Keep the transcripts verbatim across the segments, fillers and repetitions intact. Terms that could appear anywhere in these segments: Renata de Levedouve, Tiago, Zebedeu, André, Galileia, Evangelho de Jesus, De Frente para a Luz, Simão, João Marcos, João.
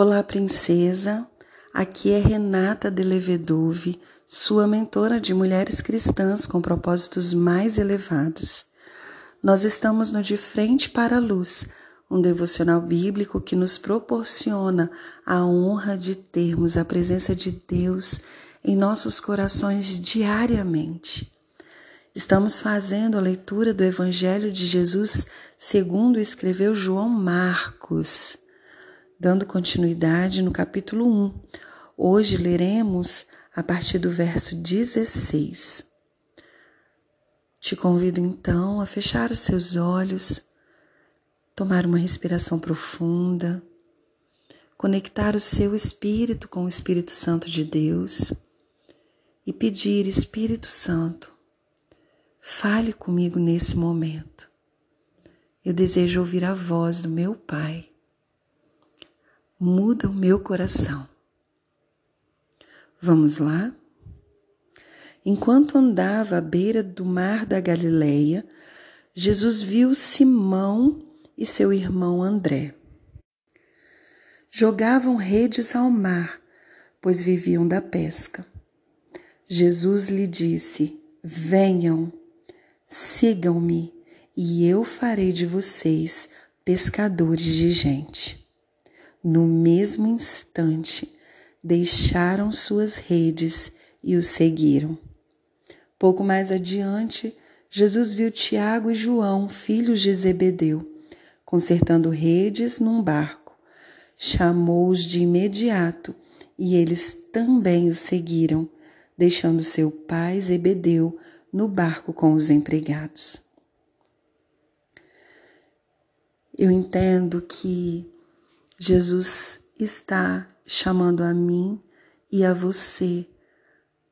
Olá, princesa, aqui é Renata de Levedouve, sua mentora de mulheres cristãs com propósitos mais elevados. Nós estamos no De Frente para a Luz, um devocional bíblico que nos proporciona a honra de termos a presença de Deus em nossos corações diariamente. Estamos fazendo a leitura do Evangelho de Jesus segundo escreveu João Marcos, dando continuidade no capítulo um. Hoje leremos a partir do verso dezesseis. Te convido então a fechar os seus olhos, tomar uma respiração profunda, conectar o seu espírito com o Espírito Santo de Deus e pedir: Espírito Santo, fale comigo nesse momento. Eu desejo ouvir a voz do meu Pai. Muda o meu coração. Vamos lá? Enquanto andava à beira do mar da Galileia, Jesus viu Simão e seu irmão André. Jogavam redes ao mar, pois viviam da pesca. Jesus lhe disse: venham, sigam-me, e eu farei de vocês pescadores de gente. No mesmo instante, deixaram suas redes e os seguiram. Pouco mais adiante, Jesus viu Tiago e João, filhos de Zebedeu, consertando redes num barco. Chamou-os de imediato e eles também os seguiram, deixando seu pai Zebedeu no barco com os empregados. Eu entendo que Jesus está chamando a mim e a você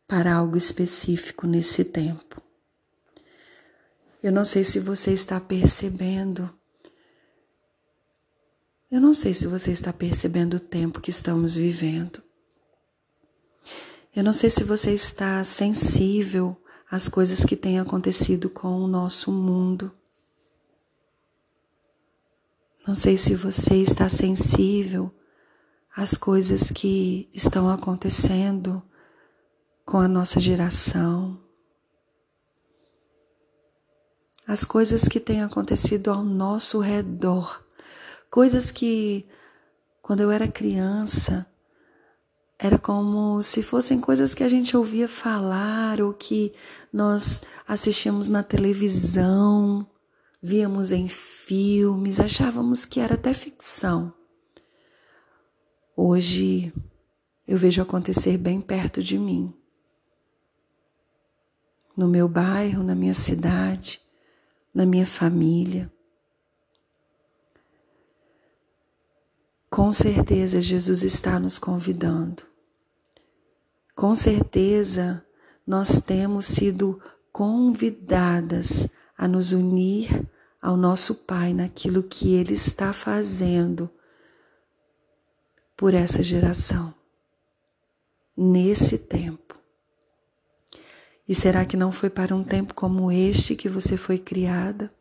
para algo específico nesse tempo. Eu não sei se você está percebendo, eu não sei se você está percebendo o tempo que estamos vivendo. Eu não sei se você está sensível às coisas que têm acontecido com o nosso mundo. Não sei se você está sensível às coisas que estão acontecendo com a nossa geração, às coisas que têm acontecido ao nosso redor, coisas que, quando eu era criança, era como se fossem coisas que a gente ouvia falar ou que nós assistíamos na televisão, víamos em filmes, achávamos que era até ficção. Hoje eu vejo acontecer bem perto de mim. No meu bairro, na minha cidade, na minha família. Com certeza Jesus está nos convidando. Com certeza nós temos sido convidadas a nos unir ao nosso Pai naquilo que Ele está fazendo por essa geração, nesse tempo. E será que não foi para um tempo como este que você foi criada?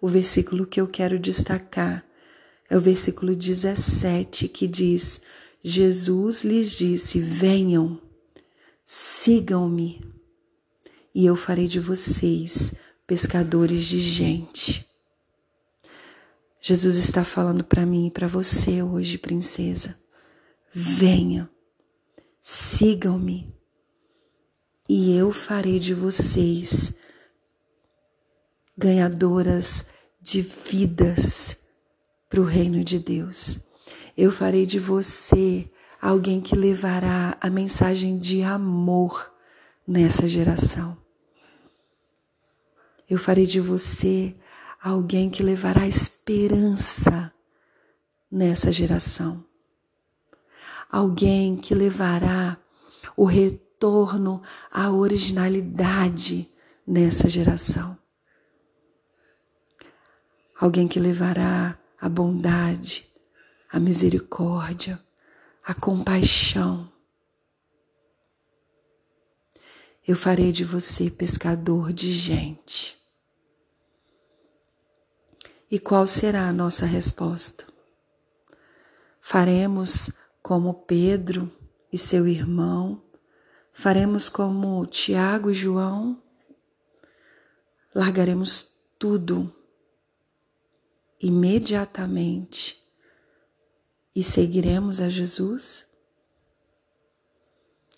O versículo que eu quero destacar é o versículo dezessete, que diz: Jesus lhes disse, venham, sigam-me, e eu farei de vocês pescadores de gente. Jesus está falando para mim e para você hoje, princesa. Venha, sigam-me, e eu farei de vocês ganhadoras de vidas para o reino de Deus. Eu farei de você alguém que levará a mensagem de amor nessa geração. Eu farei de você alguém que levará esperança nessa geração. Alguém que levará o retorno à originalidade nessa geração. Alguém que levará a bondade, a misericórdia, a compaixão. Eu farei de você pescador de gente. e qual será a nossa resposta? Faremos como Pedro e seu irmão? Faremos como Tiago e João? Largaremos tudo imediatamente e seguiremos a Jesus?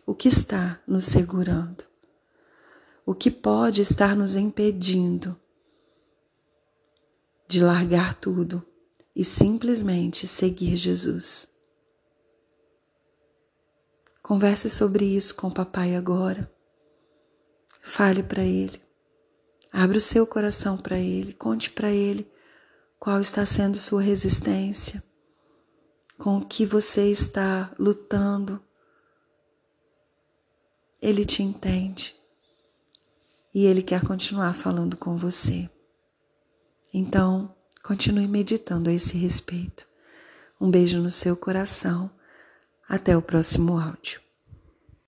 O que está nos segurando? O que pode estar nos impedindo de largar tudo e simplesmente seguir Jesus? Converse sobre isso com o papai agora. Fale para ele. Abra o seu coração para ele. Conte para ele qual está sendo sua resistência, com o que você está lutando. Ele te entende e ele quer continuar falando com você. Então, continue meditando a esse respeito. Um beijo no seu coração. Até o próximo áudio.